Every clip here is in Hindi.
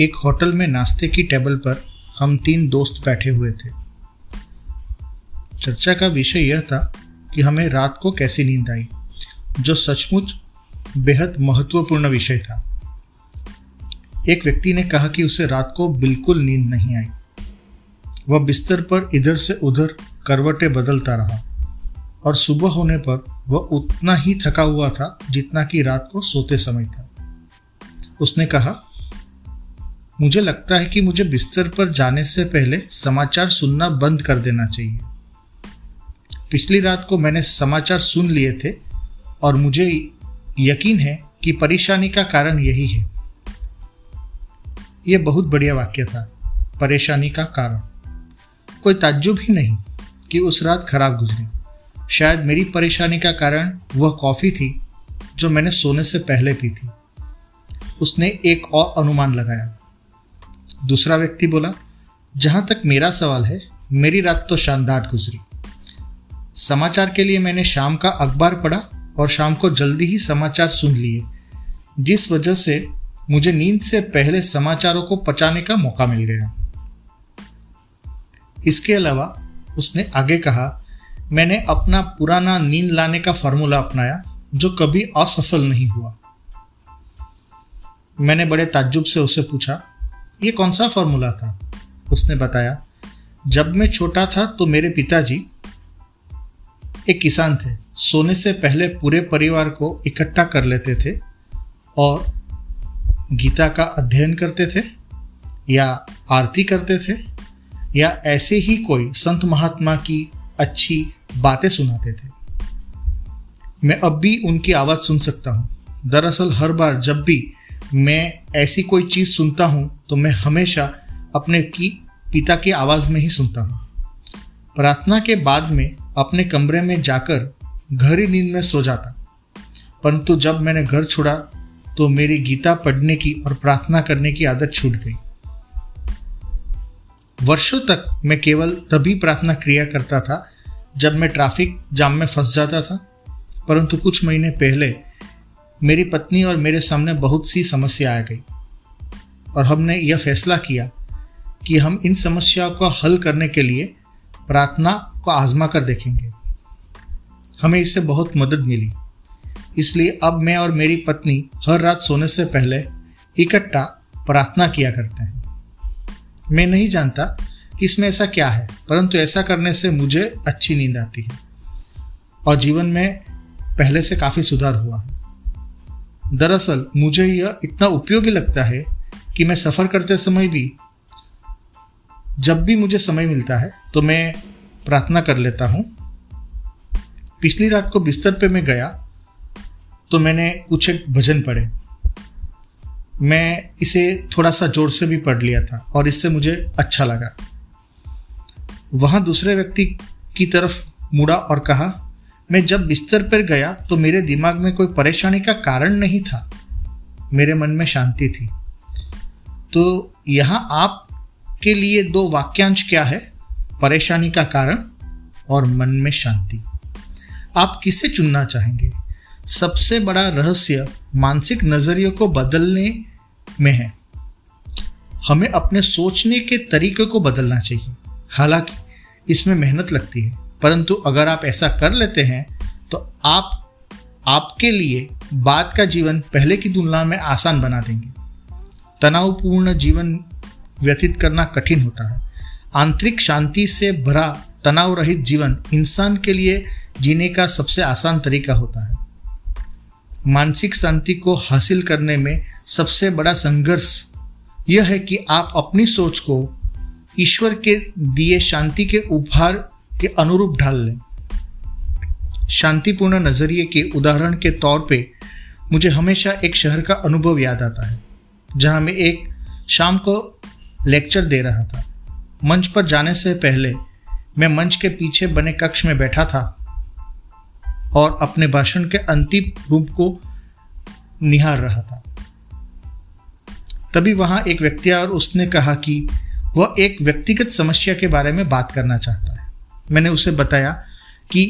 एक होटल में नाश्ते की टेबल पर हम तीन दोस्त बैठे हुए थे। चर्चा का विषय यह था कि हमें रात को कैसी नींद आई, जो सचमुच बेहद महत्वपूर्ण विषय था। एक व्यक्ति ने कहा कि उसे रात को बिल्कुल नींद नहीं आई। वह बिस्तर पर इधर से उधर करवटें बदलता रहा और सुबह होने पर वह उतना ही थका हुआ था जितना कि रात को सोते समय था। उसने कहा, मुझे लगता है कि मुझे बिस्तर पर जाने से पहले समाचार सुनना बंद कर देना चाहिए। पिछली रात को मैंने समाचार सुन लिए थे और मुझे यकीन है कि परेशानी का कारण यही है। यह बहुत बढ़िया वाक्य था, परेशानी का कारण। कोई ताज्जुब ही नहीं कि उस रात खराब गुजरी। शायद मेरी परेशानी का कारण वह कॉफ़ी थी जो मैंने सोने से पहले पी थी। उसने एक और अनुमान लगाया। दूसरा व्यक्ति बोला, जहाँ तक मेरा सवाल है, मेरी रात तो शानदार गुजरी। समाचार के लिए मैंने शाम का अखबार पढ़ा और शाम को जल्दी ही समाचार सुन लिए, जिस वजह से मुझे नींद से पहले समाचारों को पचाने का मौका मिल गया। इसके अलावा उसने आगे कहा, मैंने अपना पुराना नींद लाने का फार्मूला अपनाया जो कभी असफल नहीं हुआ। मैंने बड़े ताज्जुब से उसे पूछा, ये कौन सा फार्मूला था? उसने बताया, जब मैं छोटा था तो मेरे पिताजी एक किसान थे। सोने से पहले पूरे परिवार को इकट्ठा कर लेते थे और गीता का अध्ययन करते थे या आरती करते थे या ऐसे ही कोई संत महात्मा की अच्छी बातें सुनाते थे। मैं अब भी उनकी आवाज़ सुन सकता हूँ। दरअसल हर बार जब भी मैं ऐसी कोई चीज़ सुनता हूँ तो मैं हमेशा अपने की पिता की आवाज़ में ही सुनता हूँ। प्रार्थना के बाद में अपने कमरे में जाकर घर ही नींद में सो जाता, परंतु जब मैंने घर छोड़ा तो मेरी गीता पढ़ने की और प्रार्थना करने की आदत छूट गई। वर्षों तक मैं केवल तभी प्रार्थना क्रिया करता था जब मैं ट्रैफिक जाम में फंस जाता था, परंतु कुछ महीने पहले मेरी पत्नी और मेरे सामने बहुत सी समस्या आ गई और हमने यह फैसला किया कि हम इन समस्याओं को हल करने के लिए प्रार्थना को आजमा कर देखेंगे। हमें इससे बहुत मदद मिली, इसलिए अब मैं और मेरी पत्नी हर रात सोने से पहले इकट्ठा प्रार्थना किया करते हैं। मैं नहीं जानता कि इसमें ऐसा क्या है, परंतु ऐसा करने से मुझे अच्छी नींद आती है और जीवन में पहले से काफ़ी सुधार हुआ है। दरअसल मुझे यह इतना उपयोगी लगता है कि मैं सफ़र करते समय भी जब भी मुझे समय मिलता है तो मैं प्रार्थना कर लेता हूँ। पिछली रात को बिस्तर पर मैं गया तो मैंने कुछ एक भजन पढ़े। मैं इसे थोड़ा सा जोर से भी पढ़ लिया था और इससे मुझे अच्छा लगा। वहाँ दूसरे व्यक्ति की तरफ मुड़ा और कहा, मैं जब बिस्तर पर गया तो मेरे दिमाग में कोई परेशानी का कारण नहीं था। मेरे मन में शांति थी। तो यहाँ आप के लिए दो वाक्यांश क्या है, परेशानी का कारण और मन में शांति। आप किसे चुनना चाहेंगे? सबसे बड़ा रहस्य मानसिक नजरियों को बदलने में है। हमें अपने सोचने के तरीके को बदलना चाहिए। हालांकि इसमें मेहनत लगती है, परंतु अगर आप ऐसा कर लेते हैं तो आपके लिए बाद का जीवन पहले की तुलना में आसान बना देंगे। तनावपूर्ण जीवन व्यतीत करना कठिन होता है। आंतरिक शांति से भरा तनाव रहित जीवन इंसान के लिए जीने का सबसे आसान तरीका होता है। मानसिक शांति को हासिल करने में सबसे बड़ा संघर्ष यह है कि आप अपनी सोच को ईश्वर के दिए शांति के उपहार के अनुरूप ढाल लें। शांतिपूर्ण नजरिए के उदाहरण के तौर पे मुझे हमेशा एक शहर का अनुभव याद आता है जहाँ मैं एक शाम को लेक्चर दे रहा था। मंच पर जाने से पहले मैं मंच के पीछे बने कक्ष में बैठा था और अपने भाषण के अंतिम रूप को निहार रहा था। तभी वहां एक व्यक्ति आया और उसने कहा कि वह एक व्यक्तिगत समस्या के बारे में बात करना चाहता है। मैंने उसे बताया कि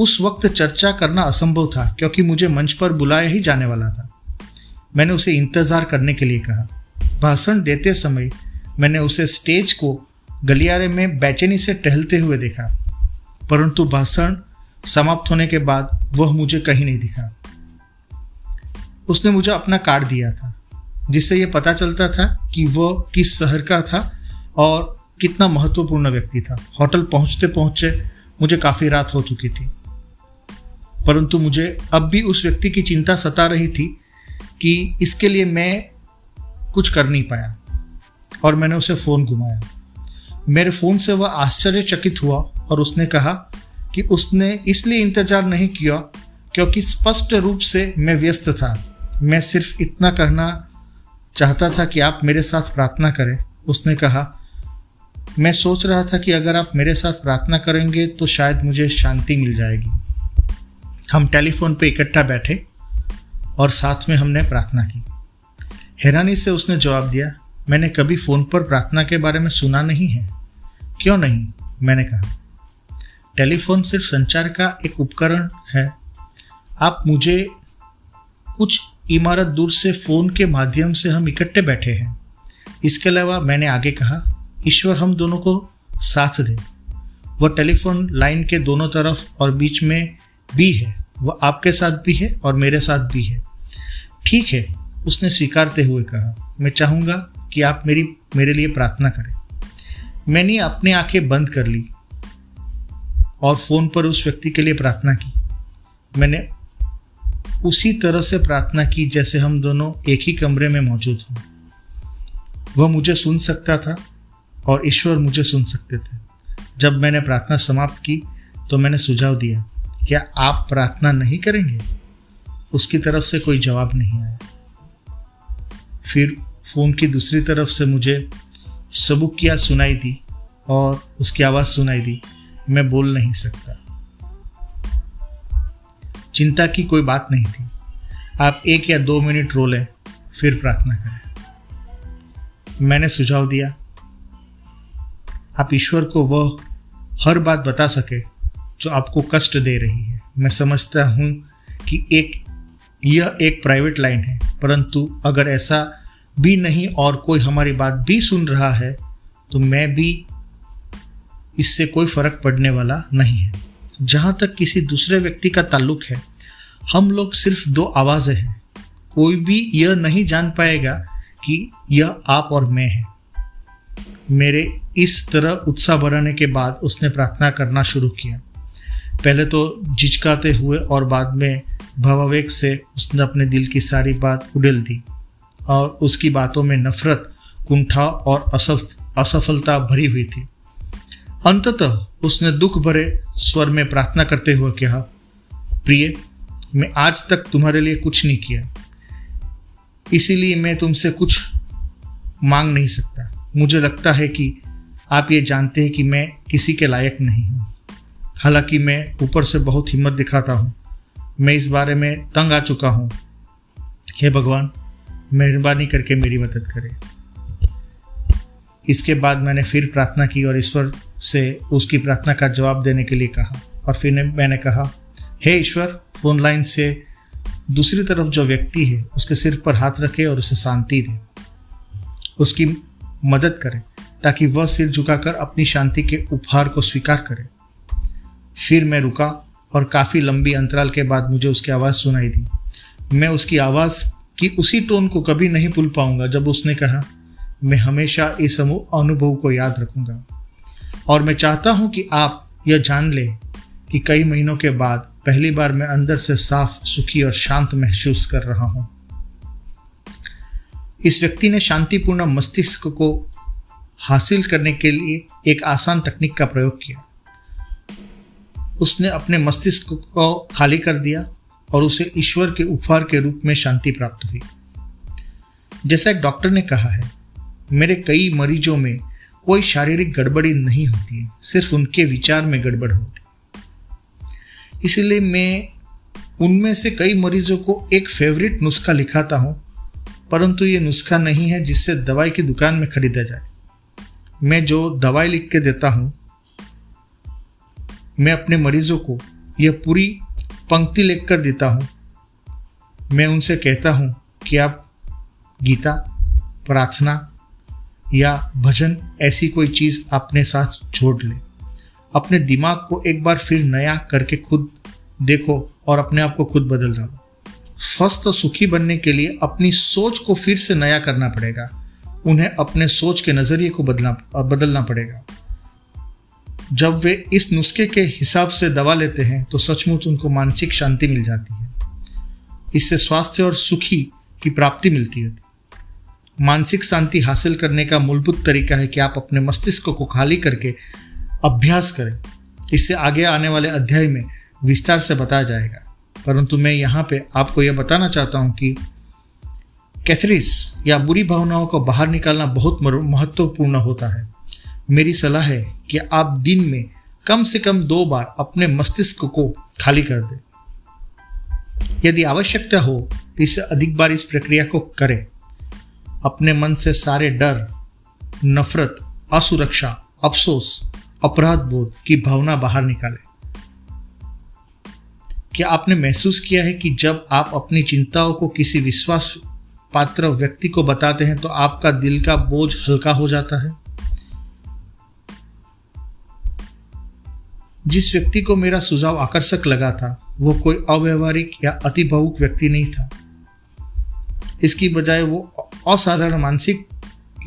उस वक्त चर्चा करना असंभव था क्योंकि मुझे मंच पर बुलाया ही जाने वाला था। मैंने उसे इंतज़ार करने के लिए कहा। भाषण देते समय मैंने उसे स्टेज को गलियारे में बेचैनी से टहलते हुए देखा, परंतु भाषण समाप्त होने के बाद वह मुझे कहीं नहीं दिखा। उसने मुझे अपना कार्ड दिया था जिससे यह पता चलता था कि वह किस शहर का था और कितना महत्वपूर्ण व्यक्ति था। होटल पहुंचते पहुंचते मुझे काफ़ी रात हो चुकी थी, परंतु मुझे अब भी उस व्यक्ति की चिंता सता रही थी कि इसके लिए मैं कुछ कर नहीं पाया और मैंने उसे फ़ोन घुमाया। मेरे फ़ोन से वह आश्चर्यचकित हुआ और उसने कहा कि उसने इसलिए इंतज़ार नहीं किया क्योंकि स्पष्ट रूप से मैं व्यस्त था। मैं सिर्फ इतना कहना चाहता था कि आप मेरे साथ प्रार्थना करें। उसने कहा, मैं सोच रहा था कि अगर आप मेरे साथ प्रार्थना करेंगे तो शायद मुझे शांति मिल जाएगी। हम टेलीफोन पे इकट्ठा बैठे और साथ में हमने प्रार्थना की। हैरानी से उसने जवाब दिया, मैंने कभी फ़ोन पर प्रार्थना के बारे में सुना नहीं है। क्यों नहीं? मैंने कहा, टेलीफोन सिर्फ संचार का एक उपकरण है। आप मुझे कुछ इमारत दूर से फ़ोन के माध्यम से हम इकट्ठे बैठे हैं। इसके अलावा मैंने आगे कहा, ईश्वर हम दोनों को साथ दे। वह टेलीफोन लाइन के दोनों तरफ और बीच में भी है। वह आपके साथ भी है और मेरे साथ भी है। ठीक है, उसने स्वीकारते हुए कहा, मैं चाहूँगा कि आप मेरे लिए प्रार्थना करें। मैंने अपनी आंखें बंद कर ली और फ़ोन पर उस व्यक्ति के लिए प्रार्थना की। मैंने उसी तरह से प्रार्थना की जैसे हम दोनों एक ही कमरे में मौजूद हों। वह मुझे सुन सकता था और ईश्वर मुझे सुन सकते थे। जब मैंने प्रार्थना समाप्त की तो मैंने सुझाव दिया, क्या आप प्रार्थना नहीं करेंगे? उसकी तरफ से कोई जवाब नहीं आया। फिर फ़ोन की दूसरी तरफ से मुझे सबूक की आवाज़ सुनाई दी और उसकी आवाज़ सुनाई दी, मैं बोल नहीं सकता। चिंता की कोई बात नहीं थी। आप 1 या 2 मिनट रो लें, फिर प्रार्थना करें। मैंने सुझाव दिया, आप ईश्वर को वह हर बात बता सके जो आपको कष्ट दे रही है। मैं समझता हूँ कि यह एक प्राइवेट लाइन है, परंतु अगर ऐसा भी नहीं और कोई हमारी बात भी सुन रहा है तो मैं भी इससे कोई फर्क पड़ने वाला नहीं है। जहाँ तक किसी दूसरे व्यक्ति का ताल्लुक है, हम लोग सिर्फ 2 आवाज़ें हैं। कोई भी यह नहीं जान पाएगा कि यह आप और मैं हैं। मेरे इस तरह उत्साह बढ़ाने के बाद उसने प्रार्थना करना शुरू किया। पहले तो झिझकाते हुए और बाद में भावावेग से उसने अपने दिल की सारी बात उड़ेल दी और उसकी बातों में नफरत, कुंठा और असफलता भरी हुई थी। अंततः उसने दुख भरे स्वर में प्रार्थना करते हुए कहा, प्रिय, मैं आज तक तुम्हारे लिए कुछ नहीं किया, इसीलिए मैं तुमसे कुछ मांग नहीं सकता। मुझे लगता है कि आप ये जानते हैं कि मैं किसी के लायक नहीं हूँ। हालांकि मैं ऊपर से बहुत हिम्मत दिखाता हूँ। मैं इस बारे में तंग आ चुका हूँ। हे भगवान, मेहरबानी करके मेरी मदद करें। इसके बाद मैंने फिर प्रार्थना की और ईश्वर से उसकी प्रार्थना का जवाब देने के लिए कहा और फिर मैंने कहा, हे ईश्वर, फोन लाइन से दूसरी तरफ जो व्यक्ति है उसके सिर पर हाथ रखे और उसे शांति दे, उसकी मदद करें ताकि वह सिर झुकाकर अपनी शांति के उपहार को स्वीकार करे। फिर मैं रुका और काफ़ी लंबी अंतराल के बाद मुझे उसकी आवाज़ सुनाई दी। मैं उसकी आवाज़ की उसी टोन को कभी नहीं भूल पाऊंगा जब उसने कहा, मैं हमेशा इस अनुभव को याद रखूंगा और मैं चाहता हूं कि आप यह जान लें कि कई महीनों के बाद पहली बार मैं अंदर से साफ, सुखी और शांत महसूस कर रहा हूं। इस व्यक्ति ने शांतिपूर्ण मस्तिष्क को हासिल करने के लिए एक आसान तकनीक का प्रयोग किया। उसने अपने मस्तिष्क को खाली कर दिया और उसे ईश्वर के उपहार के रूप में शांति प्राप्त हुई। जैसा एक डॉक्टर ने कहा है, मेरे कई मरीजों में कोई शारीरिक गड़बड़ी नहीं होती है, सिर्फ उनके विचार में गड़बड़ होती है। इसलिए मैं उनमें से कई मरीजों को एक फेवरेट नुस्खा लिखाता हूँ, परंतु ये नुस्खा नहीं है जिससे दवाई की दुकान में खरीदा जाए। मैं जो दवाई लिख के देता हूँ, मैं अपने मरीजों को यह पूरी पंक्ति लिख कर देता हूँ। मैं उनसे कहता हूँ कि आप गीता, प्रार्थना या भजन ऐसी कोई चीज़ अपने साथ जोड़ लें। अपने दिमाग को एक बार फिर नया करके खुद देखो और अपने आप को खुद बदल डालो। स्वस्थ और सुखी बनने के लिए अपनी सोच को फिर से नया करना पड़ेगा। उन्हें अपने सोच के नज़रिए को बदलना पड़ेगा। जब वे इस नुस्खे के हिसाब से दवा लेते हैं तो सचमुच उनको मानसिक शांति मिल जाती है। इससे स्वास्थ्य और सुखी की प्राप्ति मिलती है। मानसिक शांति हासिल करने का मूलभूत तरीका है कि आप अपने मस्तिष्क को खाली करके अभ्यास करें। इससे आगे आने वाले अध्याय में विस्तार से बताया जाएगा, परंतु मैं यहाँ पे आपको यह बताना चाहता हूँ कि कैथरिस या बुरी भावनाओं को बाहर निकालना बहुत महत्वपूर्ण होता है। मेरी सलाह है कि आप दिन में कम से कम 2 बार अपने मस्तिष्क को खाली कर दें। यदि आवश्यकता हो तो इससे अधिक बार इस प्रक्रिया को करें। अपने मन से सारे डर, नफरत, असुरक्षा, अफसोस, अपराध बोध की भावना बाहर निकालें। क्या आपने महसूस किया है कि जब आप अपनी चिंताओं को किसी विश्वास पात्र व्यक्ति को बताते हैं तो आपका दिल का बोझ हल्का हो जाता है? जिस व्यक्ति को मेरा सुझाव आकर्षक लगा था वो कोई अव्यवहारिक या अतिभावुक व्यक्ति नहीं था। इसकी बजाय वो असाधारण मानसिक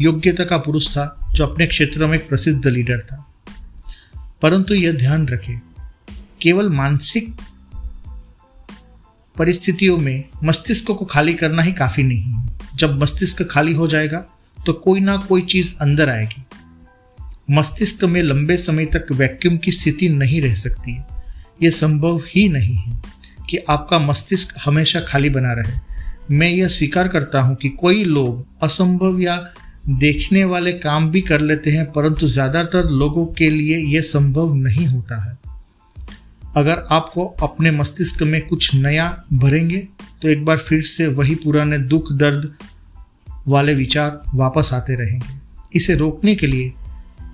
योग्यता का पुरुष था जो अपने क्षेत्र में एक प्रसिद्ध लीडर था। परंतु यह ध्यान रखें, केवल मानसिक परिस्थितियों में मस्तिष्क को खाली करना ही काफी नहीं है। जब मस्तिष्क खाली हो जाएगा तो कोई ना कोई चीज अंदर आएगी। मस्तिष्क में लंबे समय तक वैक्यूम की स्थिति नहीं रह सकती है। यह संभव ही नहीं है कि आपका मस्तिष्क हमेशा खाली बना रहे। मैं यह स्वीकार करता हूं कि कोई लोग असंभव या देखने वाले काम भी कर लेते हैं, परंतु ज़्यादातर लोगों के लिए यह संभव नहीं होता है। अगर आपको अपने मस्तिष्क में कुछ नया भरेंगे तो एक बार फिर से वही पुराने दुख दर्द वाले विचार वापस आते रहेंगे। इसे रोकने के लिए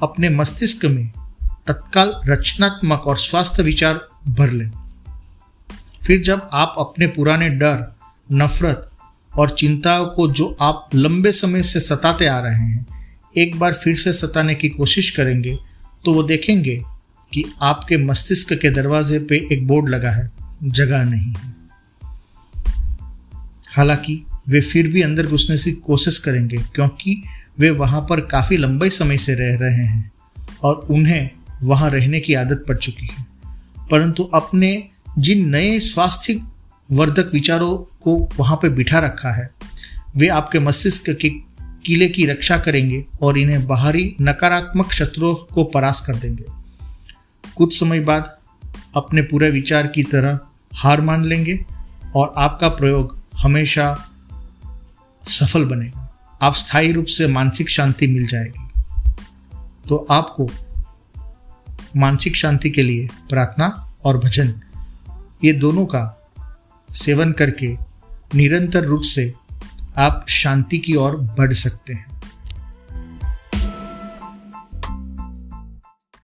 अपने मस्तिष्क में तत्काल रचनात्मक और स्वास्थ्य विचार भर लें। फिर जब आप अपने पुराने डर, नफरत और चिंताओं को जो आप लंबे समय से सताते आ रहे हैं एक बार फिर से सताने की कोशिश करेंगे तो वो देखेंगे कि आपके मस्तिष्क के दरवाजे पे एक बोर्ड लगा है, जगह नहीं है। हालांकि वे फिर भी अंदर घुसने की कोशिश करेंगे क्योंकि वे वहां पर काफी लंबे समय से रह रहे हैं और उन्हें वहां रहने की आदत पड़ चुकी है। परंतु अपने जिन नए स्वास्थ्य वर्धक विचारों को वहां पर बिठा रखा है वे आपके मस्तिष्क के किले की रक्षा करेंगे और इन्हें बाहरी नकारात्मक शत्रुओं को परास्त कर देंगे। कुछ समय बाद अपने पूरे विचार की तरह हार मान लेंगे और आपका प्रयोग हमेशा सफल बनेगा। आप स्थायी रूप से मानसिक शांति मिल जाएगी। तो आपको मानसिक शांति के लिए प्रार्थना और भजन, ये दोनों का सेवन करके निरंतर रूप से आप शांति की ओर बढ़ सकते हैं।